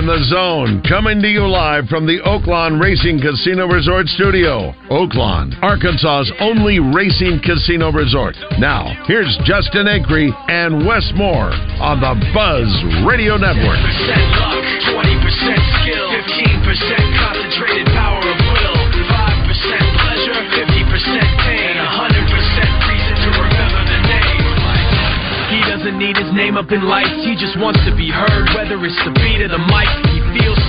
The Zone, coming to you live from the Oaklawn Racing Casino Resort Studio. Oaklawn, Arkansas's only racing casino resort. Now, here's Justin Acri and Wes Moore on the Buzz Radio Network. 10% luck, 20% skill, 15% concentrated power of will, 5% pleasure, 50% pain, 100% reason to remember the name. He doesn't need his name up in lights, he just wants to be heard, whether it's the beat of the mic. Feels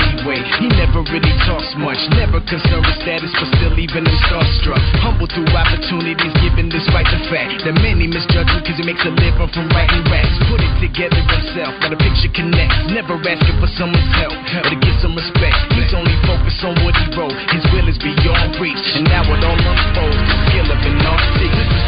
anyway? He never really talks much, never concerned with status, but still even him starstruck. Humble through opportunities, given despite the fact that many misjudge him because he makes a living from writing raps. Put it together himself, got a picture connects, never asking for someone's help or to get some respect. He's only focused on what he wrote. His will is beyond reach, and now it all unfolds. The skill of an artist. This is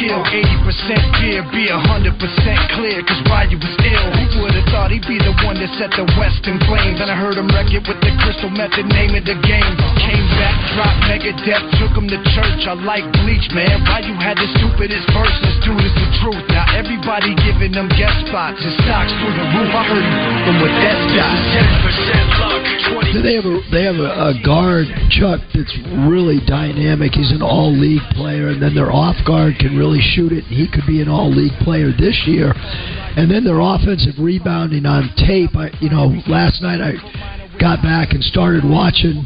20% skill, 80% fear, be 100% clear. Cause Ryu was ill. Who would've thought he'd be the one that set the West in flames? And I heard him wreck it with the crystal method, name of the game. Came back, dropped Megadeth, took him to church. I like bleach, man. Ryu had the stupidest verse. This dude is the truth. Now everybody giving them guest spots. It's through the roof. I heard from what that stopped. They have a guard, Chuck, that's really dynamic. He's an all-league player, and then their off guard can really shoot it, and he could be an all-league player this year. And then their offensive rebounding on tape. Last night I got back and started watching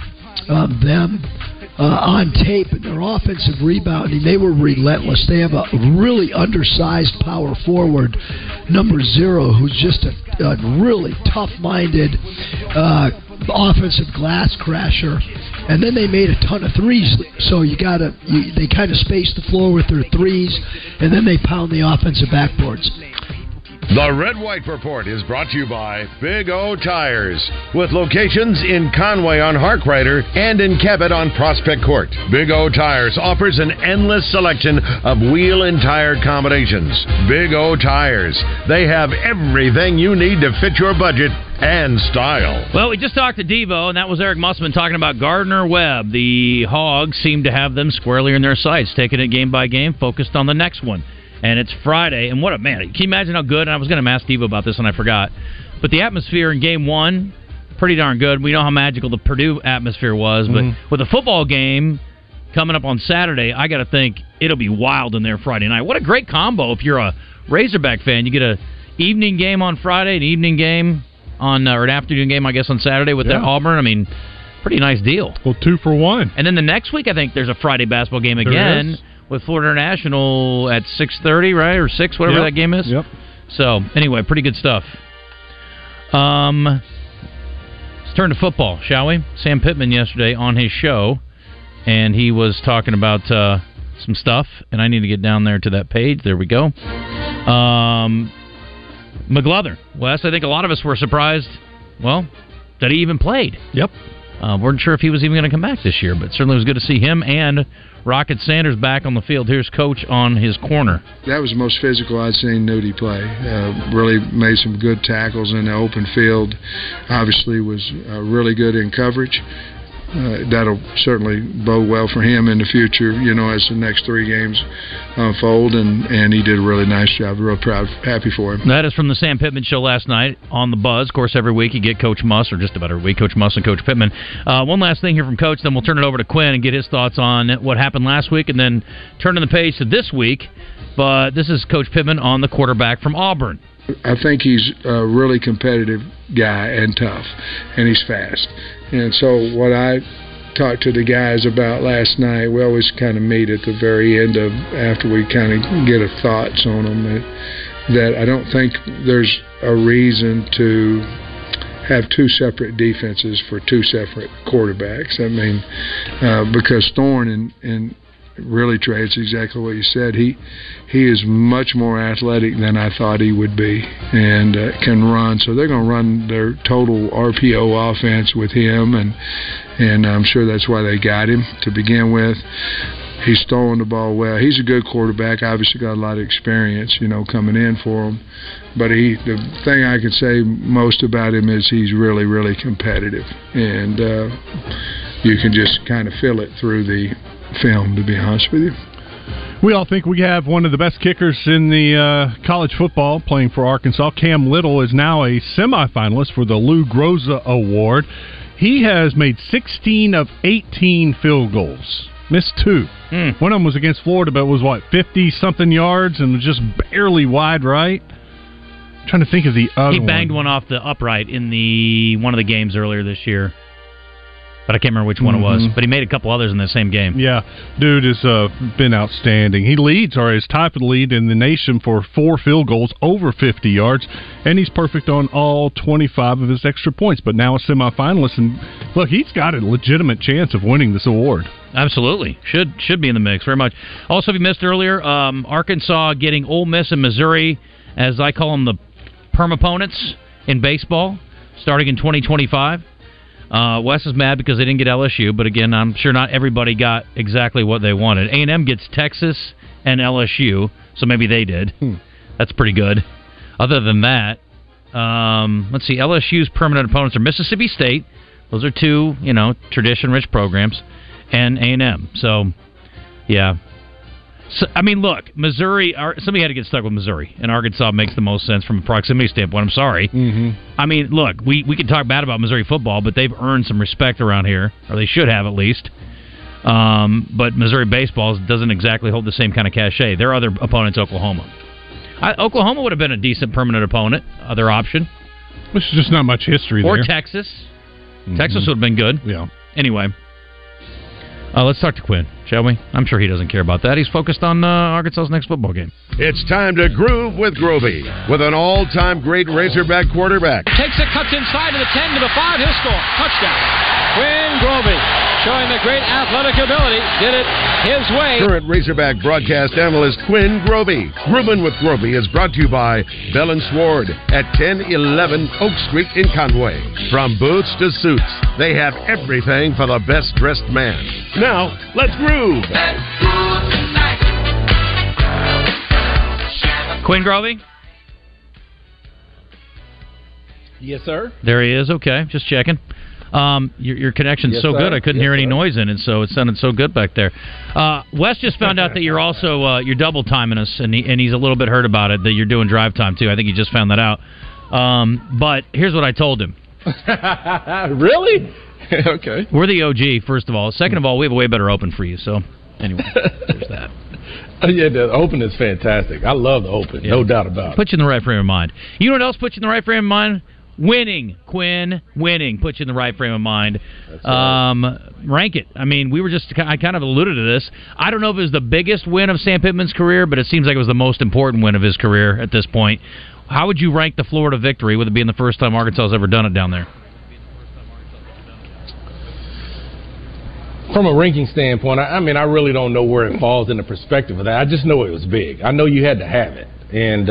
them. On tape, and their offensive rebounding, they were relentless. They have a really undersized power forward, number 0, who's just a really tough-minded offensive glass crasher. And then they made a ton of threes, so they kind of spaced the floor with their threes, and then they pound the offensive backboards. The Red White Report is brought to you by Big O Tires, with locations in Conway on Harkrider and in Cabot on Prospect Court. Big O Tires offers an endless selection of wheel and tire combinations. Big O Tires, they have everything you need to fit your budget and style. Well, we just talked to Devo, and that was Eric Musselman talking about Gardner-Webb. The Hogs seem to have them squarely in their sights, taking it game by game, focused on the next one. And it's Friday, and what a man. Can you imagine how good? And I was going to ask Steve about this, and I forgot. But the atmosphere in Game 1, pretty darn good. We know how magical the Purdue atmosphere was. But with a football game coming up on Saturday, I got to think it'll be wild in there Friday night. What a great combo if you're a Razorback fan. You get an evening game on Friday, an evening game on, or an afternoon game, I guess, on Saturday with that Auburn. I mean, pretty nice deal. Well, 2 for 1. And then the next week, I think there's a Friday basketball game again. With Florida International at 6:30, right? Or 6, whatever that game is. Yep. So, anyway, pretty good stuff. Let's turn to football, shall we? Sam Pittman yesterday on his show, and he was talking about some stuff, and I need to get down there to that page. There we go. McLuthern. Wes, I think a lot of us were surprised, that he even played. Yep. Weren't sure if he was even going to come back this year, but certainly was good to see him and Rocket Sanders back on the field. Here's Coach on his corner. That was the most physical I'd seen Nudie play. Really made some good tackles in the open field. Obviously was really good in coverage. That'll certainly bode well for him in the future, as the next 3 games unfold, and he did a really nice job. Real proud, happy for him. That is from the Sam Pittman Show last night on The Buzz. Of course, every week you get Coach Muss, or just about every week, Coach Muss and Coach Pittman. One last thing here from Coach, then we'll turn it over to Quinn and get his thoughts on what happened last week, and then turning the page to this week. But this is Coach Pittman on the quarterback from Auburn. I think he's a really competitive guy and tough, and he's fast. And so what I talked to the guys about last night, we always kind of meet at the very end of after we kind of get our thoughts on them, that I don't think there's a reason to have two separate defenses for two separate quarterbacks. I mean, because Thorne and really, Trey, it's exactly what you said. He is much more athletic than I thought he would be, and can run. So they're going to run their total RPO offense with him, and I'm sure that's why they got him to begin with. He's throwing the ball well. He's a good quarterback. Obviously got a lot of experience, you know, coming in for him. But the thing I could say most about him is he's really, really competitive, and you can just kind of feel it through the film, to be honest with you. We all think we have one of the best kickers in the college football playing for Arkansas. Cam Little is now a semifinalist for the Lou Groza Award. He has made 16 of 18 field goals. Missed two. One of them was against Florida, but it was, 50-something yards and was just barely wide right. I'm trying to think of the other one. He banged one off the upright in one of the games earlier this year. But I can't remember which one it was. But he made a couple others in the same game. Yeah. Dude has been outstanding. He leads, or is tied for the lead in the nation for 4 field goals over 50 yards. And he's perfect on all 25 of his extra points. But now a semifinalist. And, look, he's got a legitimate chance of winning this award. Absolutely. Should be in the mix very much. Also, if you missed earlier, Arkansas getting Ole Miss and Missouri, as I call them, the perm opponents in baseball, starting in 2025. Wes is mad because they didn't get LSU, but again, I'm sure not everybody got exactly what they wanted. A&M gets Texas and LSU, so maybe they did. That's pretty good. Other than that, let's see, LSU's permanent opponents are Mississippi State. Those are two, tradition-rich programs, and A&M. So, yeah. So, I mean, look, Missouri, somebody had to get stuck with Missouri, and Arkansas makes the most sense from a proximity standpoint. I'm sorry. I mean, look, we can talk bad about Missouri football, but they've earned some respect around here, or they should have at least. But Missouri baseball doesn't exactly hold the same kind of cachet. Their other opponent's Oklahoma. Oklahoma would have been a decent permanent opponent, other option. Which is just not much history there. Or Texas. Texas would have been good. Yeah. Anyway. Let's talk to Quinn, shall we? I'm sure he doesn't care about that. He's focused on Arkansas's next football game. It's time to groove with Grovey, with an all-time great Razorback quarterback. Takes it, cuts inside to the 10, to the 5, he'll score. Touchdown. Quinn Grovey, showing the great athletic ability, did it his way. Current Razorback broadcast analyst Quinn Grovey. Grooving with Grovey is brought to you by Bell & Sword at 1011 Oak Street in Conway. From boots to suits, they have everything for the best-dressed man. Now, let's groove. Quinn Grovey? Yes, sir. There he is. Okay, just checking. Your connection's good, I couldn't hear any noise in it, so it sounded so good back there. Wes just found out that you're also you're double timing us, and he's a little bit hurt about it that you're doing drive time too. I think he just found that out. But here's what I told him. Really? Okay. We're the OG, first of all. Second of all, we have a way better open for you. So, anyway, there's that. Yeah, the open is fantastic. I love the open, no doubt about it. Put you in the right frame of mind. You know what else puts you in the right frame of mind? Winning, Quinn. Winning puts you in the right frame of mind. Right. Rank it. I mean, I kind of alluded to this. I don't know if it was the biggest win of Sam Pittman's career, but it seems like it was the most important win of his career at this point. How would you rank the Florida victory, with it being the first time Arkansas has ever done it down there? From a ranking standpoint, I mean, I really don't know where it falls in the perspective of that. I just know it was big. I know you had to have it. And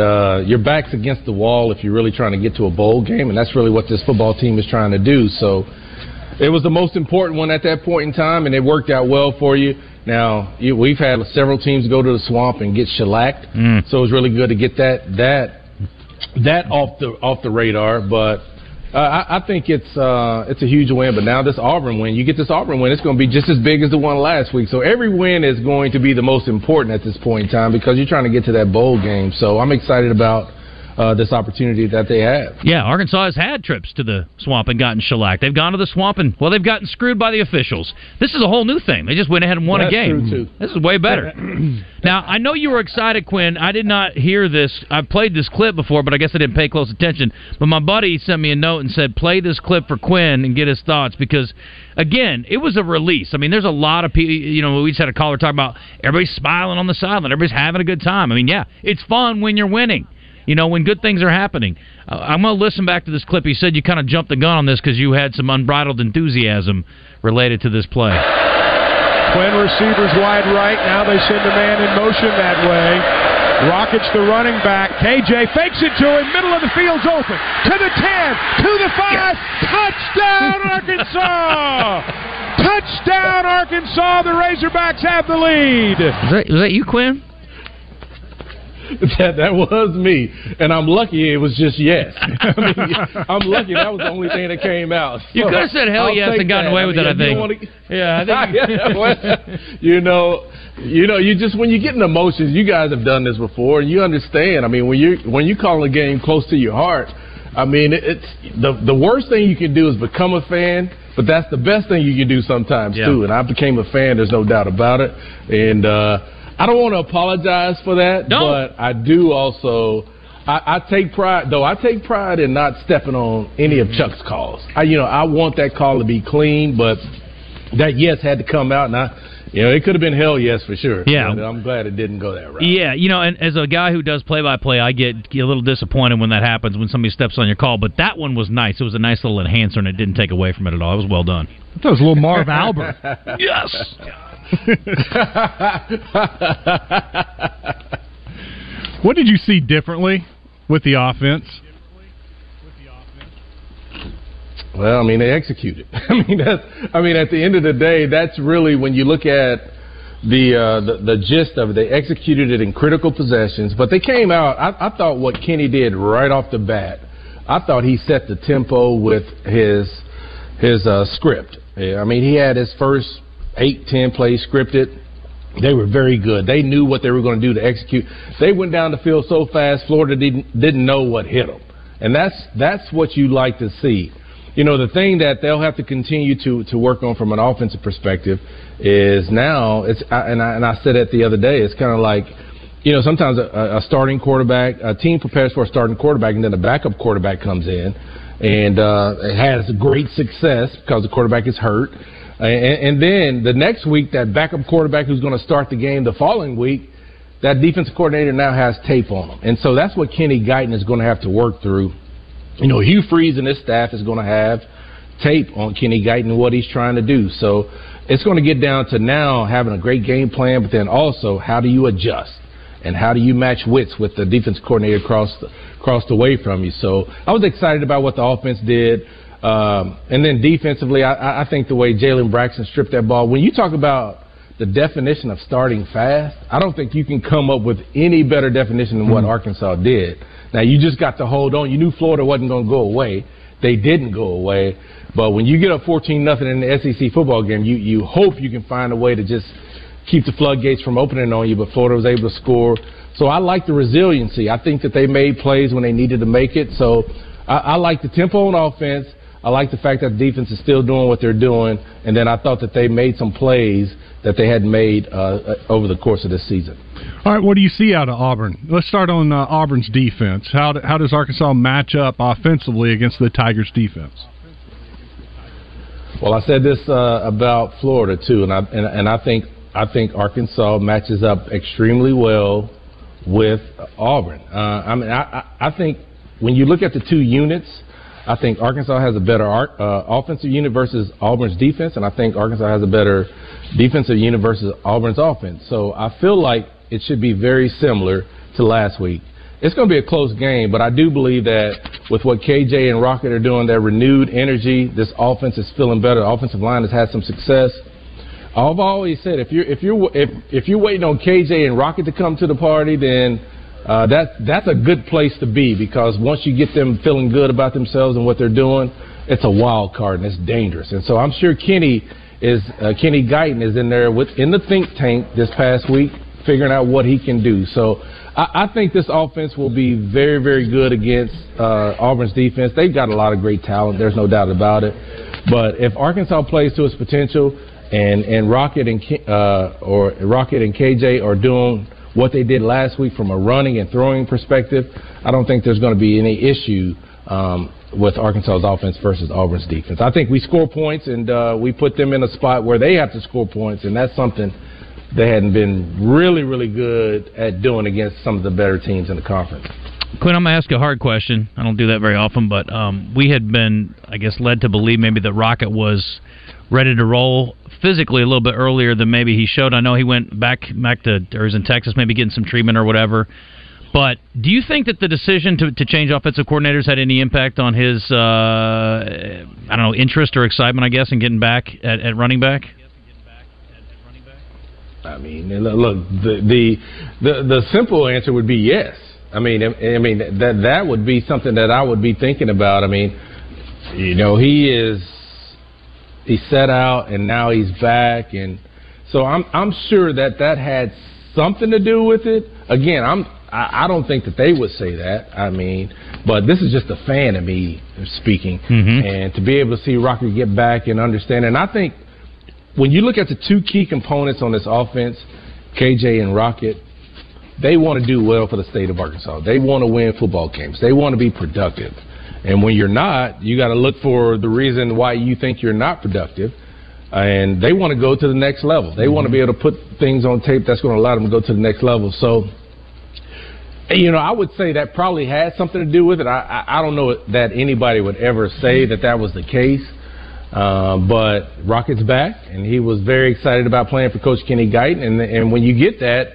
your back's against the wall if you're really trying to get to a bowl game, and that's really what this football team is trying to do. So it was the most important one at that point in time, and it worked out well for you. Now, we've had several teams go to the swamp and get shellacked, so it was really good to get that off the radar. But I think it's a huge win, but now this Auburn win, you get this Auburn win, it's going to be just as big as the one last week. So every win is going to be the most important at this point in time because you're trying to get to that bowl game. So I'm excited about this opportunity that they have. Yeah, Arkansas has had trips to the swamp and gotten shellacked. They've gone to the swamp and, they've gotten screwed by the officials. This is a whole new thing. They just went ahead and won a game. True too. This is way better. Now, I know you were excited, Quinn. I did not hear this. I've played this clip before, but I guess I didn't pay close attention. But my buddy sent me a note and said, play this clip for Quinn and get his thoughts because, again, it was a release. I mean, there's a lot of people, we just had a caller talk about everybody's smiling on the sideline. Everybody's having a good time. I mean, yeah, it's fun when you're winning. you know, when good things are happening. I'm going to listen back to this clip. He said you kind of jumped the gun on this because you had some unbridled enthusiasm related to this play. Quinn receivers wide right. Now they send a man in motion that way. Rockets the running back. K.J. fakes it to him. Middle of the field's open. To the 10. To the 5. Touchdown, Arkansas! Touchdown, Arkansas! The Razorbacks have the lead. Was that you, Quinn? That was me. And I'm lucky it was just yes. I mean, I'm lucky that was the only thing that came out. So you could have said hell yes and gotten away with it, I think. I think. You know, you just, when you get in emotions, you guys have done this before, and you understand. I mean, when you call a game close to your heart, I mean, it's the worst thing you can do is become a fan, but that's the best thing you can do sometimes, too. And I became a fan, there's no doubt about it. And I don't want to apologize for that, but I do also... I take pride in not stepping on any of Chuck's calls. I want that call to be clean, but that yes had to come out, and it could have been hell yes for sure. Yeah. And I'm glad it didn't go that route. Yeah, and as a guy who does play-by-play, I get a little disappointed when that happens, when somebody steps on your call, but that one was nice. It was a nice little enhancer, and it didn't take away from it at all. It was well done. That was a little Marv Albert. Yes! What did you see differently with the offense? Well, I mean, they executed. At the end of the day, that's really when you look at the gist of it. They executed it in critical possessions, but they came out. I thought what Kenny did right off the bat. I thought he set the tempo with his script. Yeah, he had his first 8-10 plays scripted. They were very good. They knew what they were going to do to execute. They went down the field so fast, Florida didn't know what hit them, and that's what you like to see. The thing that they'll have to continue to work on from an offensive persptive is now, I said it the other day, it's kind of like, sometimes a starting quarterback, a team prepares for a starting quarterback, and then a backup quarterback comes in and has great success because the quarterback is hurt. And then the next week, that backup quarterback who's going to start the game the following week, that defensive coordinator now has tape on him. And so that's what Kenny Guyton is going to have to work through. Hugh Freeze and his staff is going to have tape on Kenny Guyton and what he's trying to do. So it's going to get down to now having a great game plan, but then also how do you adjust and how do you match wits with the defense coordinator across the way from you. So I was excited about what the offense did. And then defensively, I think the way Jalen Braxton stripped that ball, when you talk about the definition of starting fast, I don't think you can come up with any better definition than what Arkansas did. Now, you just got to hold on. You knew Florida wasn't going to go away. They didn't go away. But when you get up 14-0 in the SEC football game, you hope you can find a way to just keep the floodgates from opening on you. But Florida was able to score. So I like the resiliency. I think that they made plays when they needed to make it. So I like the tempo on offense. I like the fact that the defense is still doing what they're doing. And then I thought that they made some plays that they hadn't made over the course of this season. All right, what do you see out of Auburn? Let's start on Auburn's defense. How does Arkansas match up offensively against the Tigers' defense? Well, I said this about Florida, too, and I think Arkansas matches up extremely well with Auburn. I think when you look at the two units, I think Arkansas has a better offensive unit versus Auburn's defense, and I think Arkansas has a better defensive unit versus Auburn's offense. So I feel like it should be very similar to last week. It's going to be a close game, but I do believe that with what K.J. and Rocket are doing, their renewed energy, this offense is feeling better. The offensive line has had some success. I've always said if you're waiting on K.J. and Rocket to come to the party, then that's a good place to be, because once you get them feeling good about themselves and what they're doing, it's a wild card and it's dangerous. And so I'm sure Kenny Guyton is in there in the think tank this past week figuring out what he can do. So I think this offense will be very, very good against Auburn's defense. They've got a lot of great talent. There's no doubt about it. But if Arkansas plays to its potential and Rocket and KJ are doing what they did last week from a running and throwing perspective, I don't think there's going to be any issue with Arkansas's offense versus Auburn's defense. I think we score points, and we put them in a spot where they have to score points, and that's something they hadn't been really, really good at doing against some of the better teams in the conference. Quinn, I'm going to ask a hard question. I don't do that very often, but we had been, I guess, led to believe maybe that Rocket was ready to roll physically a little bit earlier than maybe he showed. I know he went back to, or is in Texas, maybe getting some treatment or whatever. But do you think that the decision to change offensive coordinators had any impact on his, I don't know, interest or excitement, I guess, in getting back at running back? I mean, look, the simple answer would be yes. I mean that would be something that I would be thinking about. I mean, you know, he set out and now he's back, and so I'm sure that had something to do with it. Again, I don't think that they would say that. I mean, but this is just a fan of me speaking, and to be able to see Rocky get back and understand, and I think when you look at the two key components on this offense, K.J. and Rocket, they want to do well for the state of Arkansas. They want to win football games. They want to be productive. And when you're not, you got to look for the reason why you think you're not productive. And they want to go to the next level. They want to be able to put things on tape that's going to allow them to go to the next level. So, you know, I would say that probably had something to do with it. I don't know that anybody would ever say that was the case. But Rocket's back, and he was very excited about playing for Coach Kenny Guyton. And when you get that,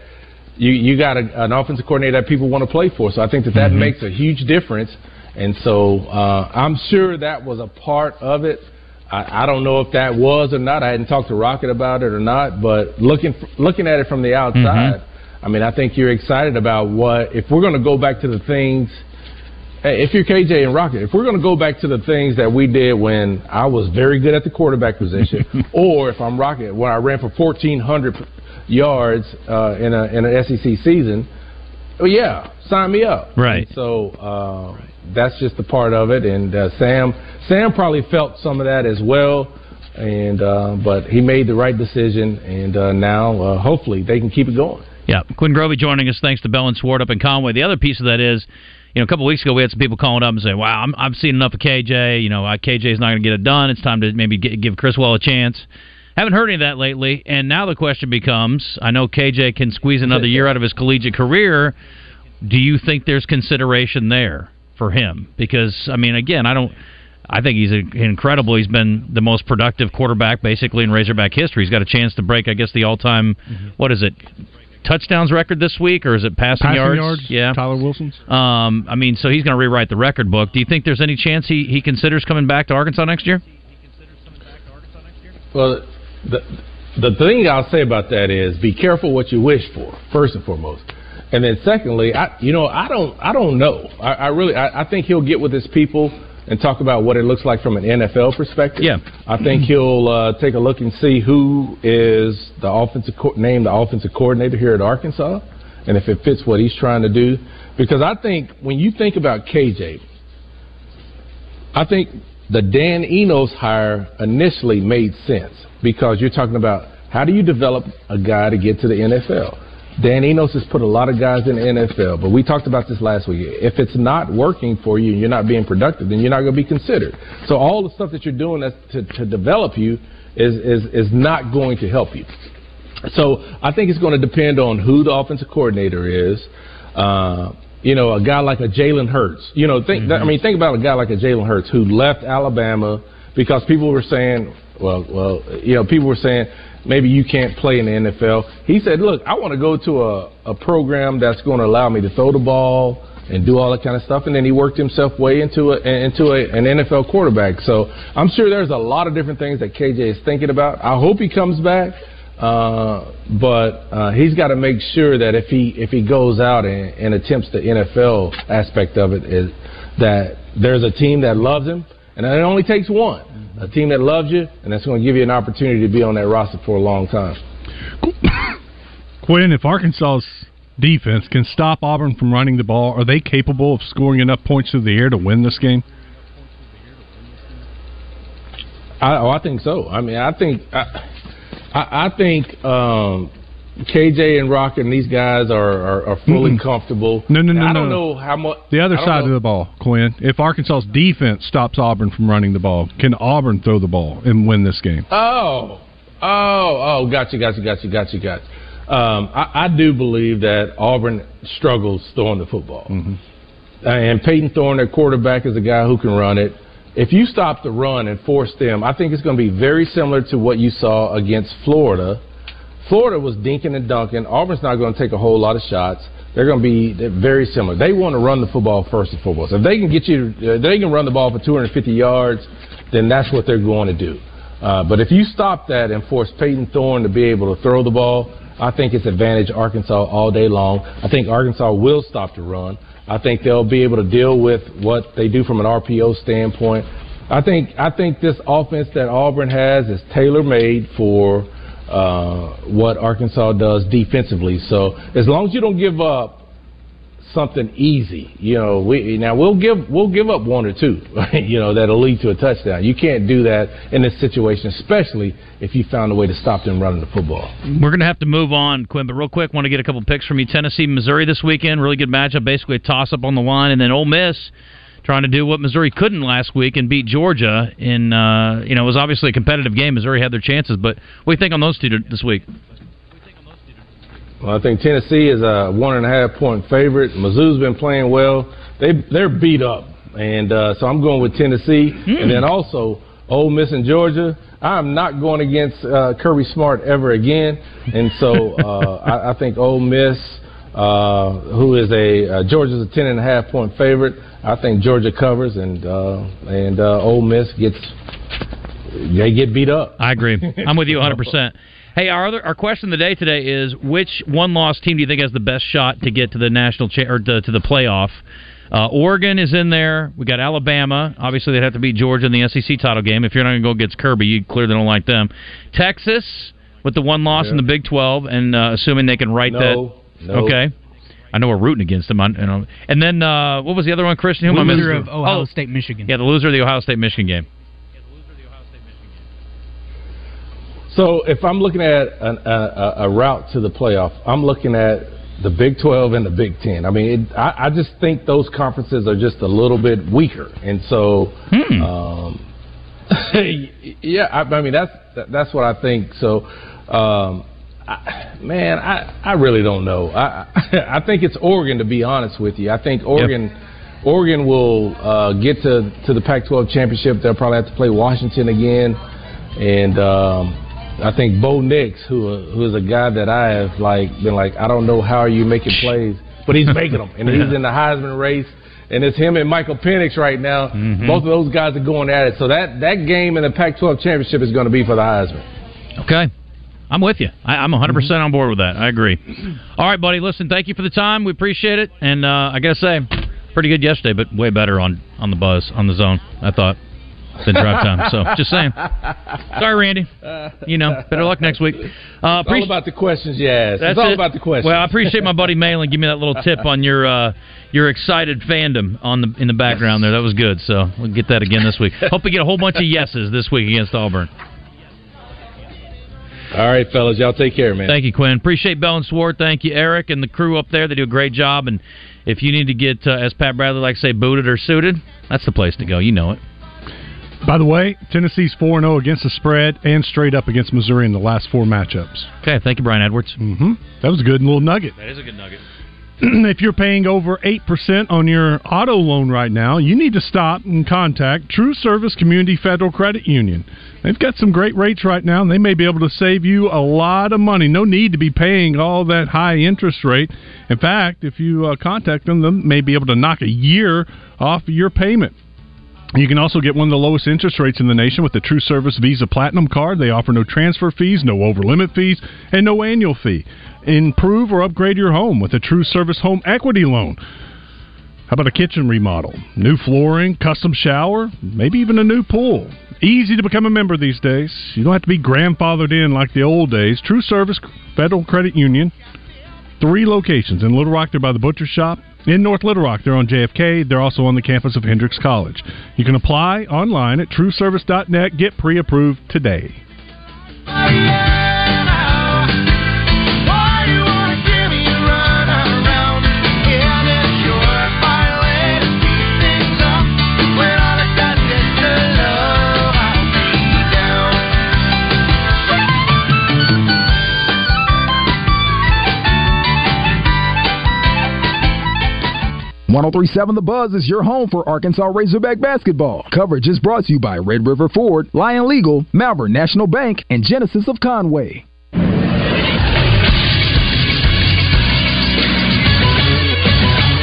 you got an offensive coordinator that people want to play for. So I think that makes a huge difference. And so I'm sure that was a part of it. I don't know if that was or not. I hadn't talked to Rocket about it or not. But looking at it from the outside, I mean, I think you're excited about if we're going to go back to the things – Hey, if you're KJ and Rocket, if we're going to go back to the things that we did when I was very good at the quarterback position, or if I'm Rocket, when I ran for 1,400 yards in an SEC season, well, yeah, sign me up. Right. And so that's just the part of it. And Sam probably felt some of that as well. And but he made the right decision, and now hopefully they can keep it going. Yeah, Quinn Grovey joining us. Thanks to Bell & Swart up in Conway. The other piece of that is, you know, a couple of weeks ago we had some people calling up and saying, wow, I've seen enough of KJ. You know, KJ's not going to get it done. It's time to maybe give Chriswell a chance. Haven't heard any of that lately. And now the question becomes, I know KJ can squeeze another year out of his collegiate career. Do you think there's consideration there for him? Because, I mean, again, I think he's incredible. He's been the most productive quarterback basically in Razorback history. He's got a chance to break, I guess, the all-time, what is it, touchdowns record this week, or is it passing yards? Yeah, Tyler Wilson's. I mean, so he's going to rewrite the record book. Do you think there's any chance he considers coming back to Arkansas next year? Well, the thing I'll say about that is be careful what you wish for, first and foremost, and then secondly, I don't know. I think he'll get with his people and talk about what it looks like from an NFL perspective. Yeah. I think he'll take a look and see who is the offensive coordinator here at Arkansas, and if it fits what he's trying to do. Because I think when you think about KJ, I think the Dan Enos hire initially made sense because you're talking about how do you develop a guy to get to the NFL. Dan Enos has put a lot of guys in the NFL, but we talked about this last week. If it's not working for you and you're not being productive, then you're not going to be considered. So all the stuff that you're doing to develop you is not going to help you. So I think it's going to depend on who the offensive coordinator is. You know, a guy like a Jalen Hurts. You know, think about a guy like a Jalen Hurts who left Alabama because people were saying, people were saying, maybe you can't play in the NFL. He said, look, I want to go to a program that's going to allow me to throw the ball and do all that kind of stuff. And then he worked himself way into an NFL quarterback. So I'm sure there's a lot of different things that KJ is thinking about. I hope he comes back. But he's got to make sure that if he goes out and attempts the NFL aspect of it, is that there's a team that loves him. And it only takes one. A team that loves you, and that's going to give you an opportunity to be on that roster for a long time. Quinn, if Arkansas's defense can stop Auburn from running the ball, are they capable of scoring enough points through the air to win this game? I think so. I mean, I think KJ and Rocket and these guys are fully comfortable. No. I don't know how much. The other side of the ball, Quinn. If Arkansas's defense stops Auburn from running the ball, can Auburn throw the ball and win this game? Gotcha. I do believe that Auburn struggles throwing the football. And Peyton Thorne, at quarterback, is a guy who can run it. If you stop the run and force them, I think it's going to be very similar to what you saw against Florida. Florida was dinking and dunking. Auburn's not going to take a whole lot of shots. They're going to be very similar. They want to run the football first and foremost. If they can get you, if they can run the ball for 250 yards, then that's what they're going to do. But if you stop that and force Peyton Thorne to be able to throw the ball, I think it's advantage Arkansas all day long. I think Arkansas will stop the run. I think they'll be able to deal with what they do from an RPO standpoint. I think this offense that Auburn has is tailor-made for what Arkansas does defensively. So as long as you don't give up something easy, you know, we'll give up one or two, you know, that'll lead to a touchdown. You can't do that in this situation, especially if you found a way to stop them running the football. We're going to have to move on, Quinn, but real quick, want to get a couple picks from you. Tennessee, Missouri this weekend, really good matchup, basically a toss-up on the line, and then Ole Miss trying to do what Missouri couldn't last week and beat Georgia. In you know, it was obviously a competitive game. Missouri had their chances, but what do you think on those two this week? Well, I think Tennessee is a 1.5-point favorite. Mizzou's been playing well. They're beat up, and so I'm going with Tennessee. And then also Ole Miss and Georgia. I'm not going against Kirby Smart ever again, and so I think Ole Miss, who is Georgia's a 10.5-point favorite. I think Georgia covers, and Ole Miss gets beat up. I agree. I'm with you 100%. Hey, our question of the day today is: which one-loss team do you think has the best shot to get to the national or to the playoff? Oregon is in there. We got Alabama. Obviously, they'd have to beat Georgia in the SEC title game. If you're not going to go against Kirby, you clearly don't like them. Texas with the one loss in the Big 12, and assuming they can right that. No. Okay. I know we're rooting against them. And then what was the other one, Christian? Who am I missing? Loser of Ohio State, Michigan. Yeah, the loser of the Ohio State, Michigan game. So if I'm looking at a route to the playoff, I'm looking at the Big 12 and the Big 10. I mean, I just think those conferences are just a little bit weaker, and so yeah, I mean that's what I think. So, I really don't know. I think it's Oregon, to be honest with you. I think Oregon. Yep. Oregon will get to the Pac-12 championship. They'll probably have to play Washington again, and. I think Bo Nix, who is a guy that I have been I don't know how you making plays, but he's making them, and he's in the Heisman race, and it's him and Michael Penix right now. Mm-hmm. Both of those guys are going at it, so that game in the Pac-12 championship is going to be for the Heisman. Okay, I'm with you. I'm 100% on board with that. I agree. All right, buddy. Listen, thank you for the time. We appreciate it, and I gotta say, pretty good yesterday, but way better on the Buzz on the Zone, I thought. Than drive time. So, just saying. Sorry, Randy. You know, better luck next week. It's all about the questions you ask. It's all about the questions. Well, I appreciate my buddy Malin giving me that little tip on your excited fandom in the background there. That was good. So, we'll get that again this week. Hope we get a whole bunch of yeses this week against Auburn. All right, fellas. Y'all take care, man. Thank you, Quinn. Appreciate Bell and Swart. Thank you, Eric, and the crew up there. They do a great job. And if you need to get, as Pat Bradley likes to say, booted or suited, that's the place to go. You know it. By the way, Tennessee's 4-0 against the spread and straight up against Missouri in the last four matchups. Okay, thank you, Brian Edwards. Mm-hmm. That was a good little nugget. That is a good nugget. If you're paying over 8% on your auto loan right now, you need to stop and contact True Service Community Federal Credit Union. They've got some great rates right now, and they may be able to save you a lot of money. No need to be paying all that high interest rate. In fact, if you contact them, they may be able to knock a year off your payment. You can also get one of the lowest interest rates in the nation with the True Service Visa Platinum Card. They offer no transfer fees, no over-limit fees, and no annual fee. Improve or upgrade your home with a True Service Home Equity Loan. How about a kitchen remodel? New flooring, custom shower, maybe even a new pool. Easy to become a member these days. You don't have to be grandfathered in like the old days. True Service Federal Credit Union. 3 locations in Little Rock. They're by the Butcher Shop. In North Little Rock, they're on JFK. They're also on the campus of Hendrix College. You can apply online at trueservice.net. Get pre-approved today. 103.7 The Buzz is your home for Arkansas Razorback basketball. Coverage is brought to you by Red River Ford, Lion Legal, Malvern National Bank, and Genesis of Conway.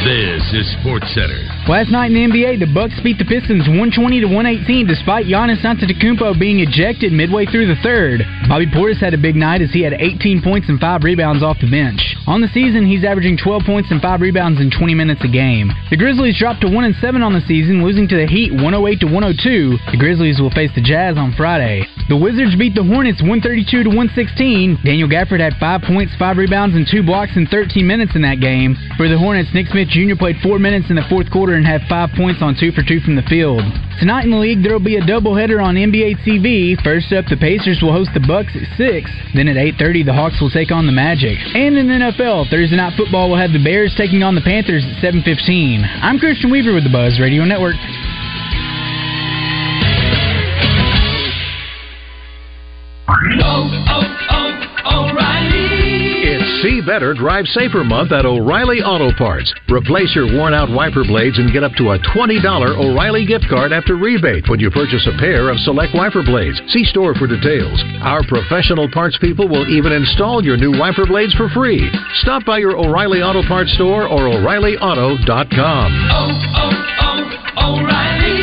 This is Sports Center. Last night in the NBA, the Bucks beat the Pistons 120-118 despite Giannis Antetokounmpo being ejected midway through the third. Bobby Portis had a big night as he had 18 points and 5 rebounds off the bench. On the season, he's averaging 12 points and 5 rebounds in 20 minutes a game. The Grizzlies dropped to 1-7 on the season, losing to the Heat 108-102. The Grizzlies will face the Jazz on Friday. The Wizards beat the Hornets 132-116. Daniel Gafford had 5 points, 5 rebounds, and 2 blocks in 13 minutes in that game. For the Hornets, Nick Smith Jr. played 4 minutes in the fourth quarter and had 5 points on 2 for 2 from the field. Tonight in the league, there will be a doubleheader on NBA TV. First up, the Pacers will host the Bucks at 6. Then at 8:30, the Hawks will take on the Magic. And in the NFL, Thursday Night Football will have the Bears taking on the Panthers at 7:15. I'm Christian Weaver with the Buzz Radio Network. See Better, Drive Safer Month at O'Reilly Auto Parts. Replace your worn-out wiper blades and get up to a $20 O'Reilly gift card after rebate when you purchase a pair of select wiper blades. See store for details. Our professional parts people will even install your new wiper blades for free. Stop by your O'Reilly Auto Parts store or O'ReillyAuto.com. O'Reilly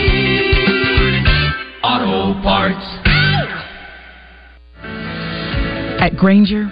Auto Parts. At Grainger,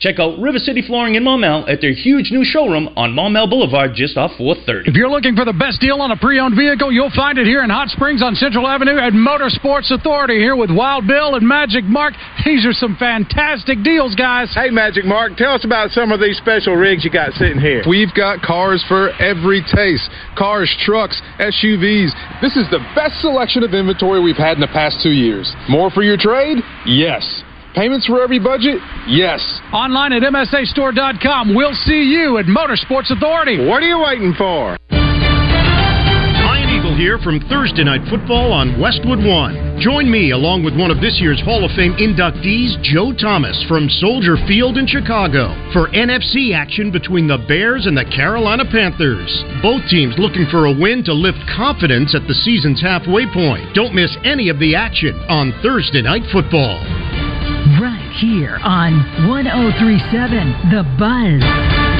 Check out River City Flooring in Maumelle at their huge new showroom on Maumelle Boulevard just off 430. If you're looking for the best deal on a pre-owned vehicle, you'll find it here in Hot Springs on Central Avenue at Motorsports Authority here with Wild Bill and Magic Mark. These are some fantastic deals, guys. Hey, Magic Mark, tell us about some of these special rigs you got sitting here. We've got cars for every taste. Cars, trucks, SUVs. This is the best selection of inventory we've had in the past 2 years. More for your trade? Yes. Payments for every budget? Yes. Online at msastore.com. We'll see you at Motorsports Authority. What are you waiting for? Here from Thursday Night Football on Westwood One. Join me along with one of this year's Hall of Fame inductees, Joe Thomas, from Soldier Field in Chicago, for NFC action between the Bears and the Carolina Panthers. Both teams looking for a win to lift confidence at the season's halfway point. Don't miss any of the action on Thursday Night Football. Right here on 103.7 The Buzz.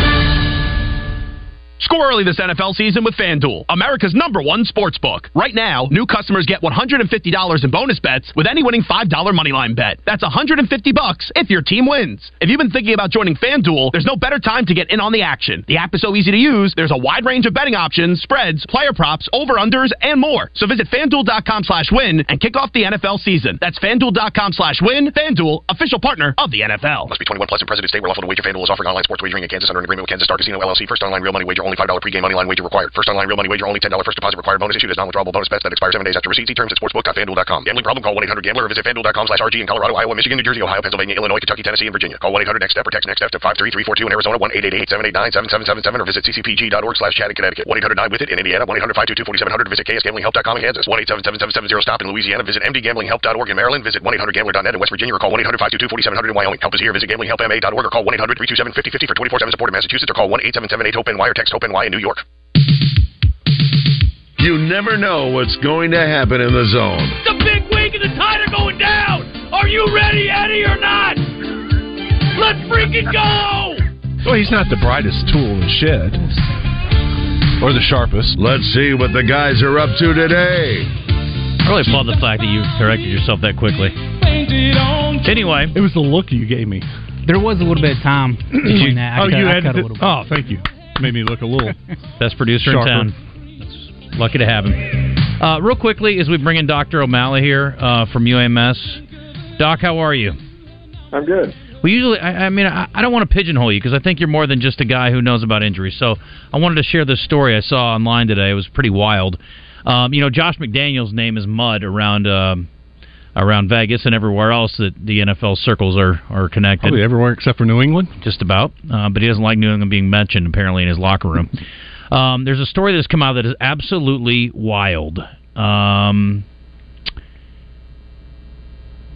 Score early this NFL season with FanDuel, America's #1 sportsbook. Right now, new customers get $150 in bonus bets with any winning $5 moneyline bet. That's $150 if your team wins. If you've been thinking about joining FanDuel, there's no better time to get in on the action. The app is so easy to use, there's a wide range of betting options, spreads, player props, over-unders, and more. So visit FanDuel.com/win and kick off the NFL season. That's FanDuel.com/win. FanDuel, official partner of the NFL. Must be 21 plus and present in state where lawful to wager. FanDuel is offering online sports wagering in Kansas under an agreement with Kansas Star Casino, LLC. First online real money wager only. $5 pregame moneyline wager required. First online real money wager only. $10 first deposit required. Bonus issued as non-withdrawable bonus bets that expire 7 days after receipt. See terms at sportsbook.fanduel.com. Gambling problem? Call 1-800-GAMBLER or visit fanduel.com/RG in Colorado, Iowa, Michigan, New Jersey, Ohio, Pennsylvania, Illinois, Kentucky, Tennessee, and Virginia. Call 1-800-NEXT-STEP or text NEXT-STEP to 53342 in Arizona, 1-888-789-7777 or visit ccpg.org/chat in Connecticut. 1-800-9-WITH-IT in Indiana, 1-800-522-4700. Visit ksgamblinghelp.com in Kansas, 1-877-770-STOP in Louisiana. Visit mdgamblinghelp.org in Maryland. Visit 1-800-GAMBLER.net in West Virginia or call 1-800-522-4700 in Wyoming. Help is here. Visit gamblinghelpma.org or call 1-800-327-5050 for 24/7 support in Massachusetts or call 1-877-8-HOPE-NY or text HOPE-NY in New York. You never know what's going to happen in the zone. The big week and the Tide are going down. Are you ready, Eddie, or not? Let's freaking go! Well, he's not the brightest tool in the shed. Or the sharpest. Let's see what the guys are up to today. I really applaud the fact that you corrected yourself that quickly. Anyway. It was the look you gave me. There was a little bit of time between that. I cut a little bit. Oh, thank you. Made me look a little best producer sharper. In town. That's lucky to have him. Real quickly, as we bring in Dr. O'Malley here from UMS. Doc, how are you? I'm good. We usually, I don't want to pigeonhole you because I think you're more than just a guy who knows about injuries. So I wanted to share this story I saw online today. It was pretty wild. Josh McDaniel's name is mud around Vegas and everywhere else that the NFL circles are connected. Probably everywhere except for New England. Just about. But he doesn't like New England being mentioned, apparently, in his locker room. There's a story that's come out that is absolutely wild.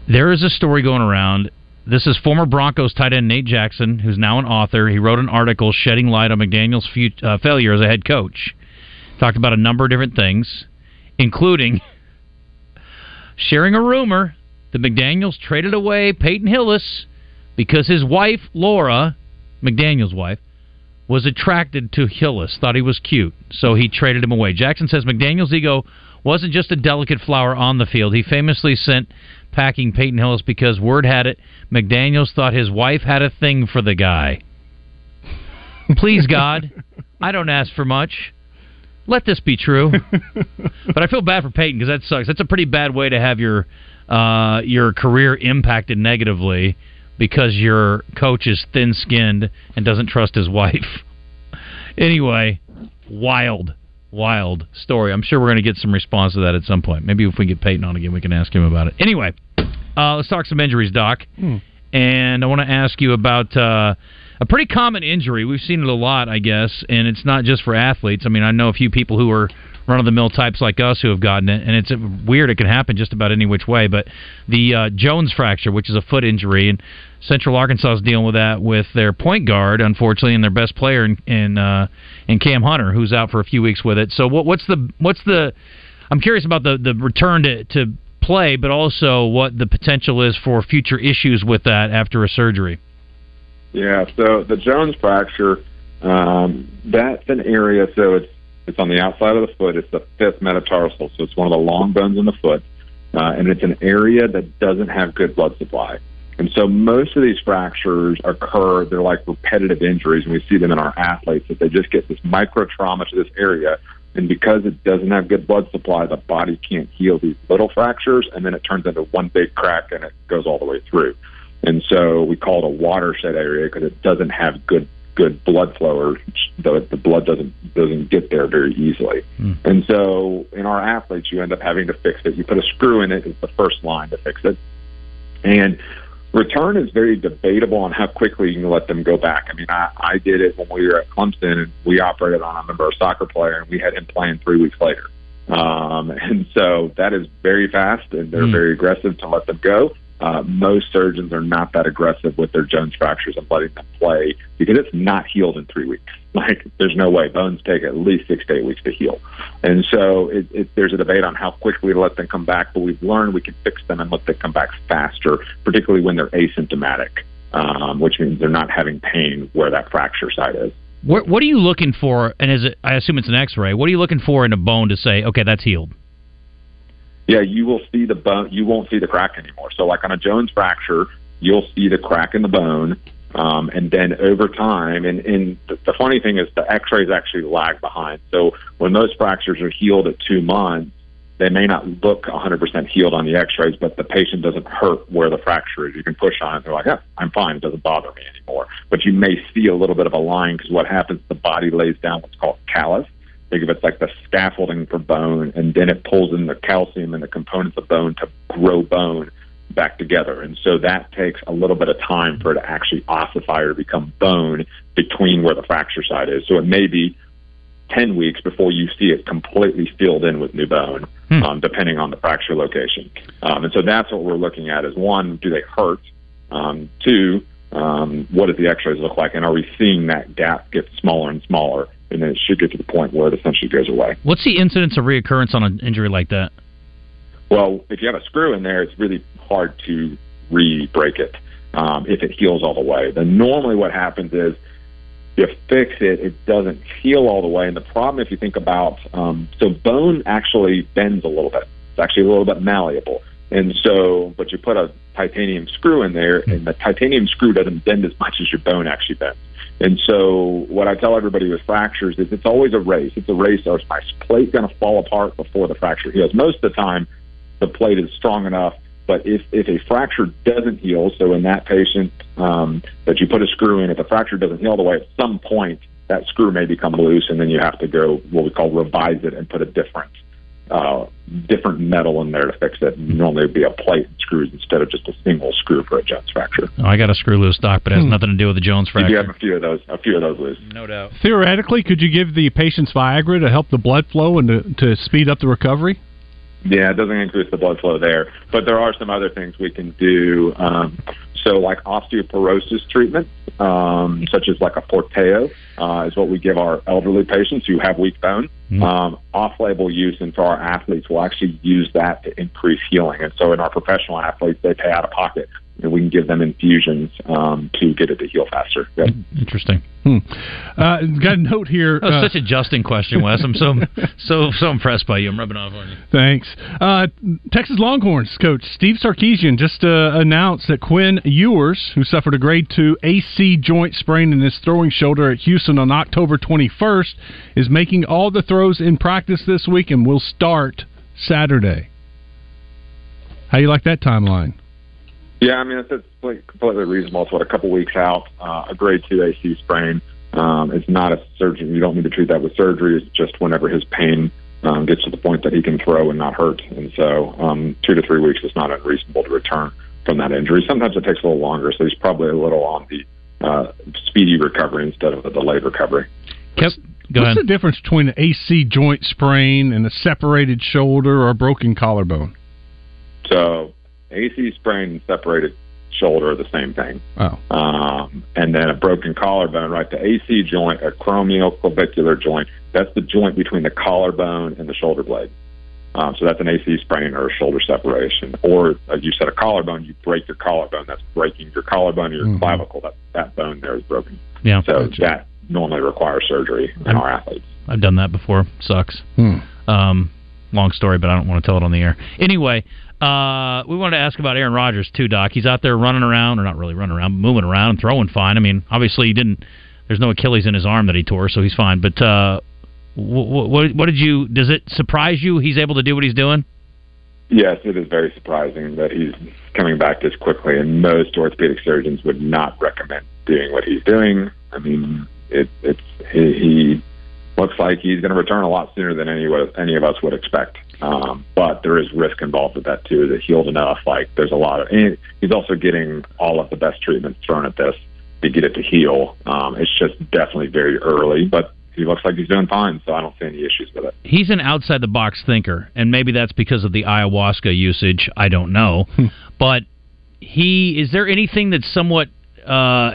There is a story going around. This is former Broncos tight end Nate Jackson, who's now an author. He wrote an article shedding light on McDaniel's failure as a head coach. Talked about a number of different things, including sharing a rumor that McDaniels traded away Peyton Hillis because his wife, Laura, McDaniels' wife, was attracted to Hillis, thought he was cute, so he traded him away. Jackson says McDaniels' ego wasn't just a delicate flower on the field. He famously sent packing Peyton Hillis because word had it McDaniels thought his wife had a thing for the guy. Please, God, I don't ask for much. Let this be true. But I feel bad for Peyton because that sucks. That's a pretty bad way to have your career impacted negatively because your coach is thin-skinned and doesn't trust his wife. Anyway, wild story. I'm sure we're going to get some response to that at some point. Maybe if we get Peyton on again, we can ask him about it. Anyway, let's talk some injuries, Doc. And I want to ask you about a pretty common injury. We've seen it a lot, I guess, and it's not just for athletes. I mean, I know a few people who are run-of-the-mill types like us who have gotten it, and it's weird. It can happen just about any which way. But the Jones fracture, which is a foot injury, and Central Arkansas is dealing with that with their point guard, unfortunately, and their best player in Cam Hunter, who's out for a few weeks with it. So what's the? I'm curious about the return to play, but also what the potential is for future issues with that after a surgery. Yeah, so the Jones fracture, that's an area, so it's on the outside of the foot. It's the fifth metatarsal, so it's one of the long bones in the foot, and it's an area that doesn't have good blood supply. And so most of these fractures occur, they're like repetitive injuries, and we see them in our athletes, that they just get this micro-trauma to this area, and because it doesn't have good blood supply, the body can't heal these little fractures, and then it turns into one big crack, and it goes all the way through. And so we call it a watershed area because it doesn't have good blood flow, or the blood doesn't get there very easily. And so in our athletes, you end up having to fix it. You put a screw in it. It's the first line to fix it. And return is very debatable on how quickly you can let them go back. I mean, I did it when we were at Clemson, and we operated on, I remember, a soccer player, and we had him playing 3 weeks later. And so that is very fast, and they're very aggressive to let them go. Most surgeons are not that aggressive with their Jones fractures and letting them play because it's not healed in 3 weeks. Like, there's no way. Bones take at least 6 to 8 weeks to heal. And so there's a debate on how quickly to let them come back, but we've learned we can fix them and let them come back faster, particularly when they're asymptomatic, which means they're not having pain where that fracture site is. What are you looking for? And I assume it's an X-ray. What are you looking for in a bone to say, okay, that's healed? Yeah, you will see the bone. You won't see the crack anymore. So, like on a Jones fracture, you'll see the crack in the bone, and then over time. And the funny thing is, the X-rays actually lag behind. So, when those fractures are healed at 2 months, they may not look 100% healed on the X-rays, but the patient doesn't hurt where the fracture is. You can push on it. They're like, "Yeah, I'm fine. It doesn't bother me anymore." But you may see a little bit of a line because what happens? The body lays down what's called callus. Think of it like the scaffolding for bone, and then it pulls in the calcium and the components of bone to grow bone back together. And so that takes a little bit of time for it to actually ossify or become bone between where the fracture site is. So it may be 10 weeks before you see it completely filled in with new bone, depending on the fracture location. And so that's what we're looking at is, one, do they hurt? Two, what does the X-rays look like? And are we seeing that gap get smaller and smaller? And then it should get to the point where it essentially goes away. What's the incidence of reoccurrence on an injury like that? Well, if you have a screw in there, it's really hard to re-break it if it heals all the way. Then normally what happens is you fix it, it doesn't heal all the way. And the problem, if you think about, so bone actually bends a little bit. It's actually a little bit malleable. And so, but you put a titanium screw in there, and the titanium screw doesn't bend as much as your bone actually bends. And so what I tell everybody with fractures is it's always a race. It's a race. Or is my plate going to fall apart before the fracture heals? Most of the time, the plate is strong enough. But if a fracture doesn't heal, so in that patient that you put a screw in, if the fracture doesn't heal the way, at some point that screw may become loose, and then you have to go what we call revise it and put a different metal in there to fix it. Normally it would be a plate and screws instead of just a single screw for a Jones fracture. Oh, I got a screw loose, Doc, but it has nothing to do with the Jones fracture. You do have a few of those loose. No doubt. Theoretically, could you give the patients Viagra to help the blood flow and to speed up the recovery? Yeah, it doesn't increase the blood flow there. But there are some other things we can do. So like osteoporosis treatment, such as like a Forteo, is what we give our elderly patients who have weak bone. Off-label use, and for our athletes, we'll actually use that to increase healing. And so in our professional athletes, they pay out of pocket, and we can give them infusions to get it to heal faster. Yep. Interesting. Got a note here. That was such a Justin question, Wes. I'm so impressed by you. I'm rubbing off on you. Thanks. Texas Longhorns coach Steve Sarkisian just announced that Quinn Ewers, who suffered a grade 2 AC joint sprain in his throwing shoulder at Houston on October 21st, is making all the throws in practice this week and will start Saturday. How you like that timeline? Yeah, I mean, it's completely reasonable. It's, a couple weeks out. A grade 2 AC sprain. It's not a surgery. You don't need to treat that with surgery. It's just whenever his pain gets to the point that he can throw and not hurt. And so 2 to 3 weeks is not unreasonable to return from that injury. Sometimes it takes a little longer, so he's probably a little on the speedy recovery instead of a delayed recovery. Yep. What's the difference between an AC joint sprain and a separated shoulder or a broken collarbone? So AC sprain and separated shoulder are the same thing. Oh. And then a broken collarbone, right? The AC joint, a cranioclavicular joint, that's the joint between the collarbone and the shoulder blade. So that's an AC sprain or a shoulder separation. Or, as you said, a collarbone, you break your collarbone. That's breaking your collarbone or your clavicle. That bone there is broken. Yeah, so gotcha. That normally requires surgery in our athletes. I've done that before. Sucks. Long story, but I don't want to tell it on the air. Anyway, we wanted to ask about Aaron Rodgers, too, Doc. He's out there running around, or not really running around, but moving around and throwing fine. I mean, obviously, there's no Achilles in his arm that he tore, so he's fine. But does it surprise you he's able to do what he's doing? Yes, it is very surprising that he's coming back this quickly, and most orthopedic surgeons would not recommend doing what he's doing. I mean, he looks like he's going to return a lot sooner than any of us would expect. But there is risk involved with that too. Is it healed enough? There's a lot of. And he's also getting all of the best treatments thrown at this to get it to heal. It's just definitely very early, but he looks like he's doing fine, so I don't see any issues with it. He's an outside-the-box thinker, and maybe that's because of the ayahuasca usage. I don't know. But is there anything that's somewhat